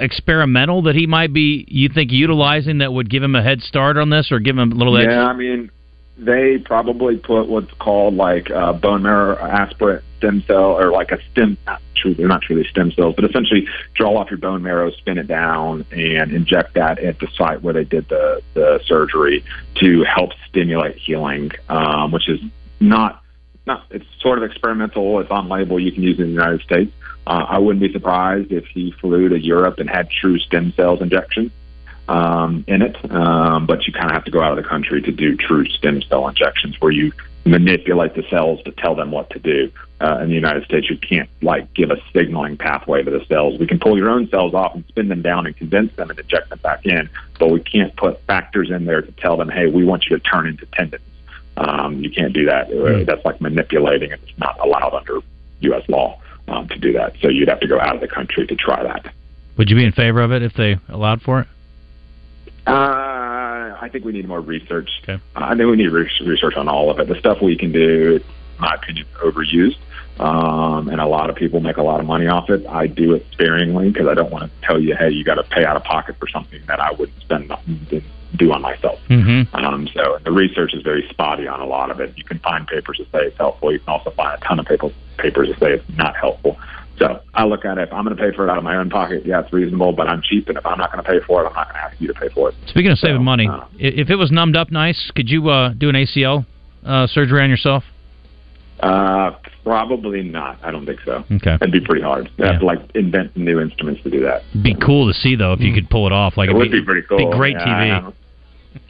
experimental that he might be, you think, utilizing that would give him a head start on this or give him a little edge? Yeah, I mean, they probably put what's called bone marrow aspirate stem cell, or like a stem, they're not truly stem cells, but essentially draw off your bone marrow, spin it down, and inject that at the site where they did the surgery to help stimulate healing, which is not, it's sort of experimental. It's on label. You can use it in the United States. I wouldn't be surprised if he flew to Europe and had true stem cells injection in it, but you kind of have to go out of the country to do true stem cell injections where you manipulate the cells to tell them what to do. In the United States, you can't give a signaling pathway to the cells. We can pull your own cells off and spin them down and condense them and inject them back in, but we can't put factors in there to tell them, hey, we want you to turn into tendons. You can't do that. That's like manipulating, and it's not allowed under U.S. law to do that. So you'd have to go out of the country to try that. Would you be in favor of it if they allowed for it? I think we need more research. Okay. I think we need research on all of it. The stuff we can do, in my opinion, is overused, and a lot of people make a lot of money off it. I do it sparingly because I don't want to tell you, hey, you got to pay out of pocket for something that I wouldn't spend do on myself. So the research is very spotty on a lot of it. You can find papers that say it's helpful. You can also find a ton of papers that say it's not helpful. So I look at it, if I'm going to pay for it out of my own pocket, yeah, it's reasonable, but I'm cheap, and if I'm not going to pay for it, I'm not going to ask you to pay for it. Speaking of saving money, if it was numbed up nice, could you do an ACL surgery on yourself? Probably not. I don't think so. Okay. That'd be pretty hard. You'd have to, like, invent new instruments to do that. Be cool to see, though, if you could pull it off. Like, it would be pretty cool. Be great TV.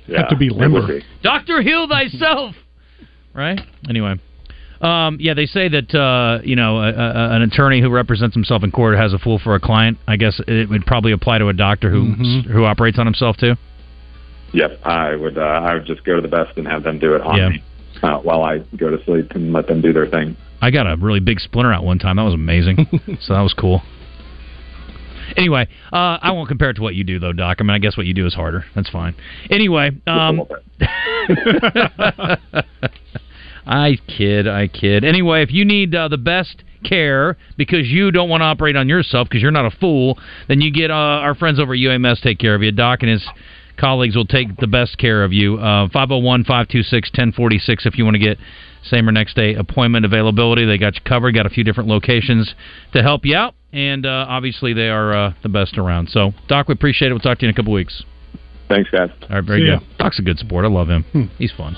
Yeah. Have to be limber. Dr. Heal thyself! Right? Anyway. They say that, an attorney who represents himself in court has a fool for a client. I guess it would probably apply to a doctor who operates on himself, too. Yep. I would just go to the best and have them do it on me. While I go to sleep and let them do their thing. I got a really big splinter out one time. That was amazing. So that was cool. Anyway, I won't compare it to what you do, though, Doc. I mean, I guess what you do is harder. That's fine. Anyway. I kid. Anyway, if you need the best care because you don't want to operate on yourself because you're not a fool, then you get our friends over at UMS take care of you. Doc and his colleagues will take the best care of you. 501-526-1046 if you want to get same or next day appointment availability. They got you covered, got a few different locations to help you out, and obviously they are the best around. So, Doc, we appreciate it. We'll talk to you in a couple weeks. Thanks, guys. All right, very good. Doc's a good sport. I love him. He's fun.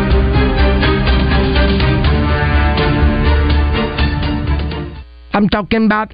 I'm talking about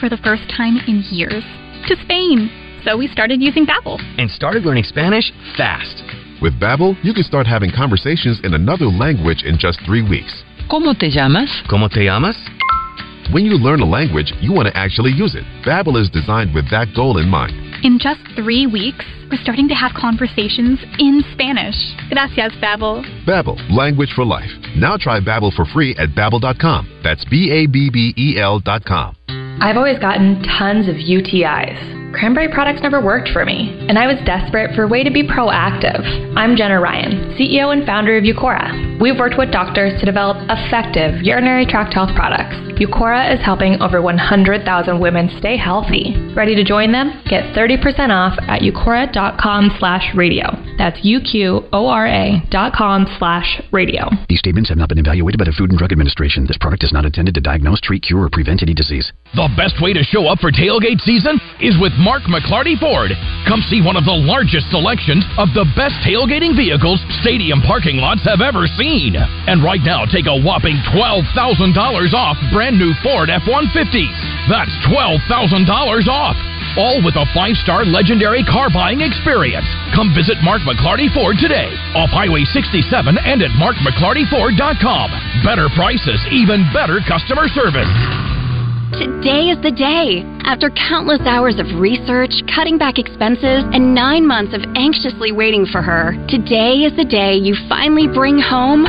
for the first time in years, to Spain. So we started using Babbel. And started learning Spanish fast. With Babbel, you can start having conversations in another language in just 3 weeks. ¿Cómo te llamas? ¿Cómo te llamas? When you learn a language, you want to actually use it. Babbel is designed with that goal in mind. In just 3 weeks, we're starting to have conversations in Spanish. Gracias, Babbel. Babbel, language for life. Now try Babbel for free at Babbel.com. That's Babbel.com. I've always gotten tons of UTIs. Cranberry products never worked for me, and I was desperate for a way to be proactive. I'm Jenna Ryan, CEO and founder of Eucora. We've worked with doctors to develop effective urinary tract health products. Eucora is helping over 100,000 women stay healthy. Ready to join them? Get 30% off at eucora.com/radio. That's eucora.com/radio. These statements have not been evaluated by the Food and Drug Administration. This product is not intended to diagnose, treat, cure, or prevent any disease. The best way to show up for tailgate season is with Mark McClarty Ford. Come see one of the largest selections of the best tailgating vehicles stadium parking lots have ever seen. And right now, take a whopping $12,000 off brand new Ford F-150s. That's $12,000 off. All with a five-star legendary car buying experience. Come visit Mark McClarty Ford today. Off Highway 67 and at markmcclartyford.com. Better prices, even better customer service. Today is the day. After countless hours of research, cutting back expenses, and 9 months of anxiously waiting for her, today is the day you finally bring home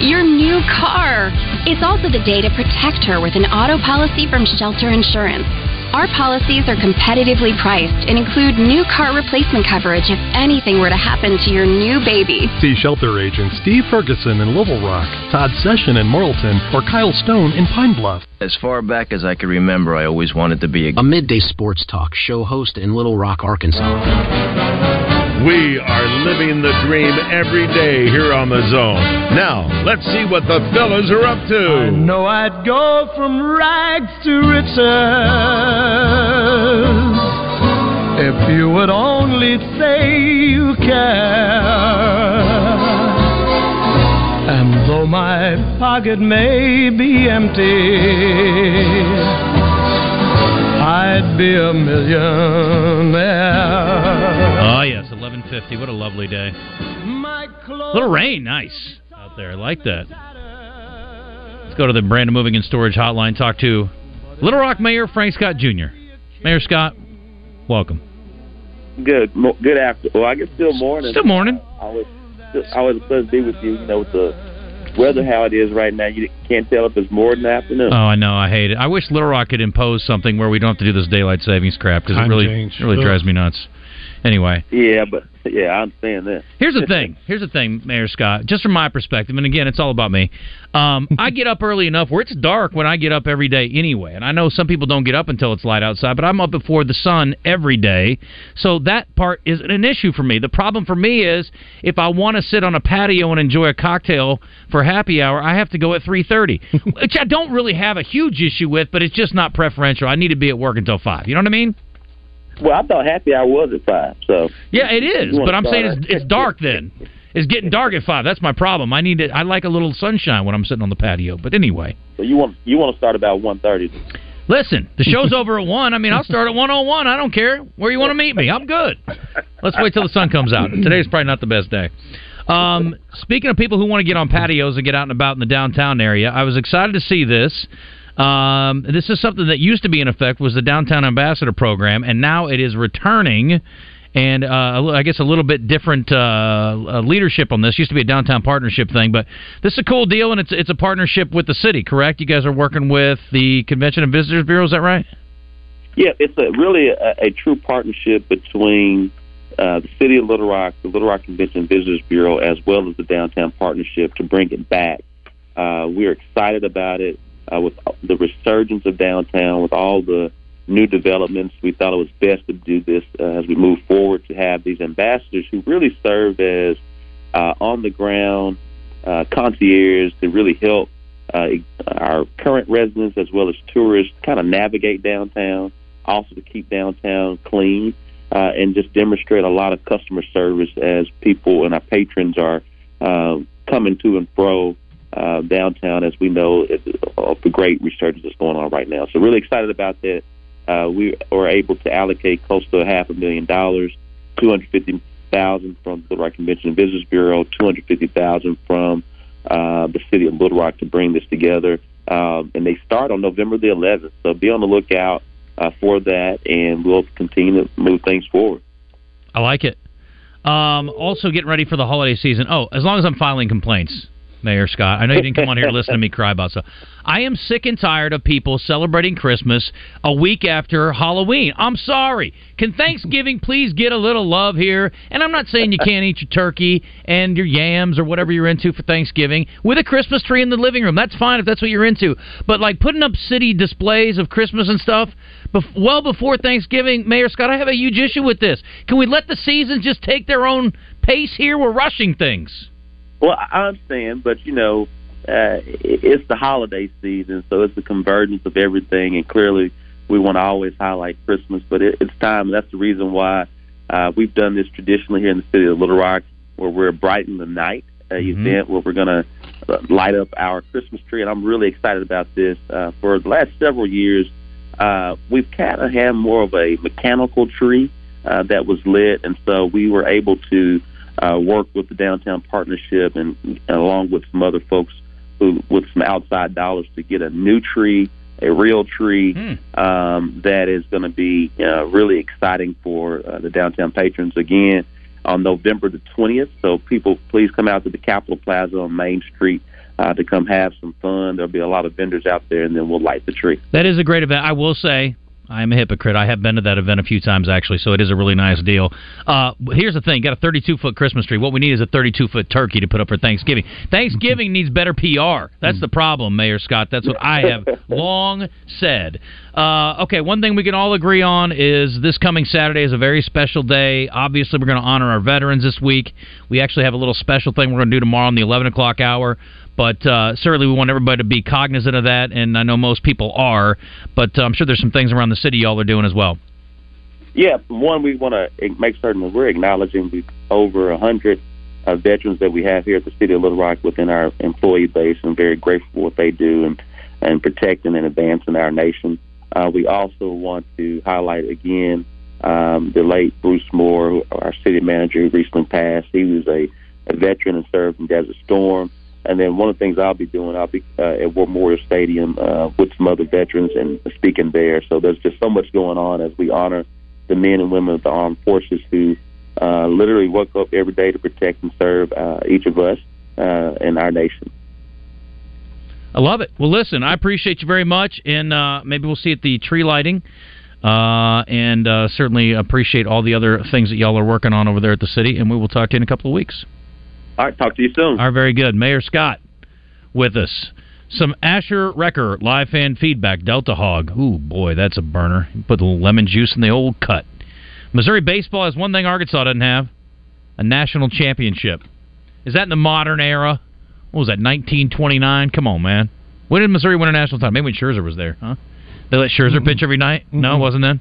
your new car. It's also the day to protect her with an auto policy from Shelter Insurance. Our policies are competitively priced and include new car replacement coverage if anything were to happen to your new baby. See shelter agents Steve Ferguson in Little Rock, Todd Session in Morrilton, or Kyle Stone in Pine Bluff. As far back as I can remember, I always wanted to be a midday sports talk show host in Little Rock, Arkansas. We are living the dream every day here on The Zone. Now, let's see what the fellas are up to. I know I'd go from rags to riches if you would only say you care. And though my pocket may be empty, I'd be a millionaire. Oh, yes. 11 7:50. What a lovely day. A little rain. Nice out there. I like that. Let's go to the Brandon Moving and Storage Hotline. Talk to Little Rock Mayor Frank Scott Jr. Mayor Scott, welcome. Good afternoon. Well, I guess still morning. Still morning. Always a pleasure to be with you. You know, with the weather how it is right now, you can't tell if it's morning or afternoon. Oh, I know. I hate it. I wish Little Rock could impose something where we don't have to do this daylight savings crap because it really drives me nuts. Anyway. Yeah, I understand that. Here's the thing, Mayor Scott, just from my perspective, and again, it's all about me. I get up early enough where it's dark when I get up every day anyway. And I know some people don't get up until it's light outside, but I'm up before the sun every day. So that part isn't an issue for me. The problem for me is if I want to sit on a patio and enjoy a cocktail for happy hour, I have to go at 3:30, which I don't really have a huge issue with, but it's just not preferential. I need to be at work until 5. You know what I mean? Well, I thought happy hour was at 5, so... Yeah, it is, but I'm saying it's dark then. It's getting dark at 5. That's my problem. I like a little sunshine when I'm sitting on the patio, but anyway. So you want to start about 1:30. Listen, the show's over at 1. I mean, I'll start at 1:01. I don't care where you want to meet me. I'm good. Let's wait till the sun comes out. Today's probably not the best day. Speaking of people who want to get on patios and get out and about in the downtown area, I was excited to see this. This is something that used to be in effect, was the Downtown Ambassador Program, and now it is returning, and I guess a little bit different leadership on this. It used to be a downtown partnership thing, but this is a cool deal, and it's a partnership with the city, correct? You guys are working with the Convention and Visitors Bureau, is that right? Yeah, it's really a true partnership between the City of Little Rock, the Little Rock Convention and Visitors Bureau, as well as the Downtown Partnership to bring it back. We're excited about it. With the resurgence of downtown, with all the new developments, we thought it was best to do this as we move forward, to have these ambassadors who really serve as on-the-ground concierges to really help our current residents as well as tourists kind of navigate downtown, also to keep downtown clean and just demonstrate a lot of customer service as people and our patrons are coming to and fro downtown, as we know, of the great resurgence that's going on right now. So really excited about that. We are able to allocate close to $500,000, $250,000 from the Little Rock Convention and Visitors Bureau, $250,000 from the City of Little Rock to bring this together. And they start on November the 11th. So be on the lookout for that, and we'll continue to move things forward. I like it. Also getting ready for the holiday season. Oh, as long as I'm filing complaints. Mayor Scott, I know you didn't come on here to listen to me cry about stuff. I am sick and tired of people celebrating Christmas a week after Halloween. I'm sorry. Can Thanksgiving please get a little love here? And I'm not saying you can't eat your turkey and your yams or whatever you're into for Thanksgiving with a Christmas tree in the living room. That's fine if that's what you're into. But, like, putting up city displays of Christmas and stuff well before Thanksgiving, Mayor Scott, I have a huge issue with this. Can we let the seasons just take their own pace here? We're rushing things. Well, I understand, but, you know, it's the holiday season, so it's the convergence of everything, and clearly we want to always highlight Christmas, but it's time. That's the reason why we've done this traditionally here in the city of Little Rock, where we're Brighten the Night event where we're going to light up our Christmas tree, and I'm really excited about this. For the last several years, we've kind of had more of a mechanical tree that was lit, and so we were able to work with the Downtown Partnership and along with some other folks with some outside dollars to get a new tree, a real tree that is going to be really exciting for the downtown patrons. Again, on November the 20th, so people, please come out to the Capitol Plaza on Main Street to come have some fun. There'll be a lot of vendors out there, and then we'll light the tree. That is a great event. I will say, I am a hypocrite. I have been to that event a few times, actually, so it is a really nice deal. Here's the thing. Got a 32-foot Christmas tree. What we need is a 32-foot turkey to put up for Thanksgiving. Thanksgiving needs better PR. That's the problem, Mayor Scott. That's what I have long said. Okay, one thing we can all agree on is this coming Saturday is a very special day. Obviously, we're going to honor our veterans this week. We actually have a little special thing we're going to do tomorrow in the 11 o'clock hour. But certainly we want everybody to be cognizant of that, and I know most people are. But I'm sure there's some things around the city y'all are doing as well. Yeah, one, we want to make certain that we're acknowledging over 100 veterans that we have here at the City of Little Rock within our employee base, and very grateful for what they do and protecting and advancing our nation. We also want to highlight again The late Bruce Moore, our city manager who recently passed, he was a veteran and served in Desert Storm. And then one of the things I'll be doing, I'll be at War Memorial Stadium with some other veterans and speaking there. So there's just so much going on as we honor the men and women of the armed forces who literally woke up every day to protect and serve each of us and our nation. I love it. Well, listen, I appreciate you very much, and maybe we'll see you at the tree lighting. And certainly appreciate all the other things that y'all are working on over there at the city, and we will talk to you in a couple of weeks. All right, talk to you soon. All right, very good. Mayor Scott with us. Some Asher Wrecker live fan feedback, Delta Hog. Ooh, boy, that's a burner. You put a little lemon juice in the old cut. Missouri baseball has one thing Arkansas doesn't have, a national championship. Is that in the modern era? What was that, 1929? Come on, man. When did Missouri win a national title? Maybe when Scherzer was there, huh? They let Scherzer pitch every night? No, it wasn't then?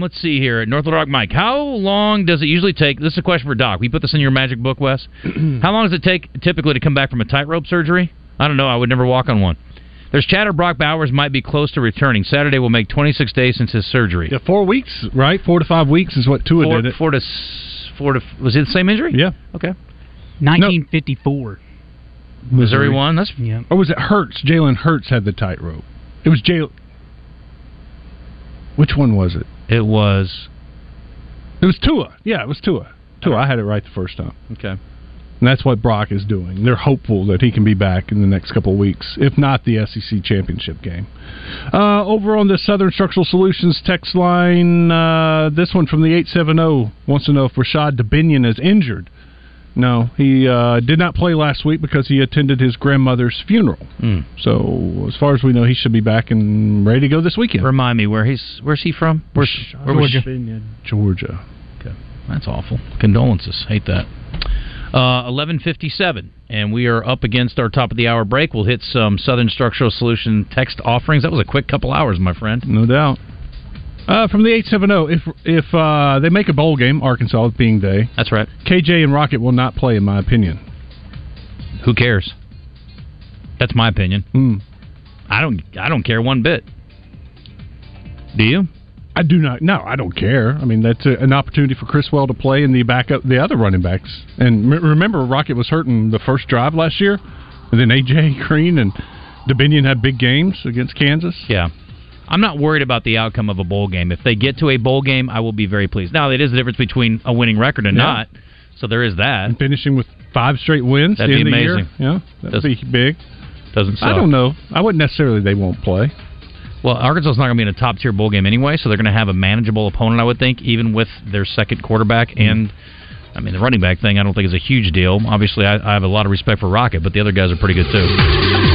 Let's see here. North Little Rock Mike, how long does it usually take? This is a question for Doc. We put this in your magic book, Wes. How long does it take typically to come back from a tightrope surgery? I don't know. I would never walk on one. There's chatter Brock Bowers might be close to returning. Saturday will make 26 days since his surgery. Yeah, 4 weeks, right? 4 to 5 weeks is what Tua did it. Four to was it the same injury? Yeah. Okay. 1954. No. Missouri won? Yeah. Or was it Hurts? Jalen Hurts had the tightrope. It was Jalen. Which one was it? It was Tua. Yeah, it was Tua. I had it right the first time. Okay. And that's what Brock is doing. They're hopeful that he can be back in the next couple of weeks, if not the SEC championship game. Over on the Southern Structural Solutions text line, this one from the 870 wants to know if Rashad DeBinion is injured. No, he did not play last week because he attended his grandmother's funeral. Mm. So, as far as we know, he should be back and ready to go this weekend. Remind me, where's he from? Where was you? Georgia. Okay. That's awful. Condolences. Hate that. 11:57, and we are up against our top of the hour break. We'll hit some Southern Structural Solution text offerings. That was a quick couple hours, my friend. No doubt. From the 870, if they make a bowl game, Arkansas being they. That's right. K.J. and Rocket will not play, in my opinion. Who cares? That's my opinion. Mm. I don't care one bit. Do you? I do not. No, I don't care. I mean, that's an opportunity for Chriswell to play and the backup, the other running backs. And remember, Rocket was hurt in the first drive last year. And then A.J. Green and DeBinion had big games against Kansas. Yeah. I'm not worried about the outcome of a bowl game. If they get to a bowl game, I will be very pleased. Now, it is the difference between a winning record and not, so there is that. And finishing with 5 straight wins at the end of the year. That'd be amazing. Yeah, that'd be big. Doesn't suck. I don't know. I wouldn't necessarily they won't play. Well, Arkansas is not going to be in a top-tier bowl game anyway, so they're going to have a manageable opponent, I would think, even with their second quarterback. And, I mean, the running back thing I don't think is a huge deal. Obviously, I have a lot of respect for Rocket, but the other guys are pretty good, too.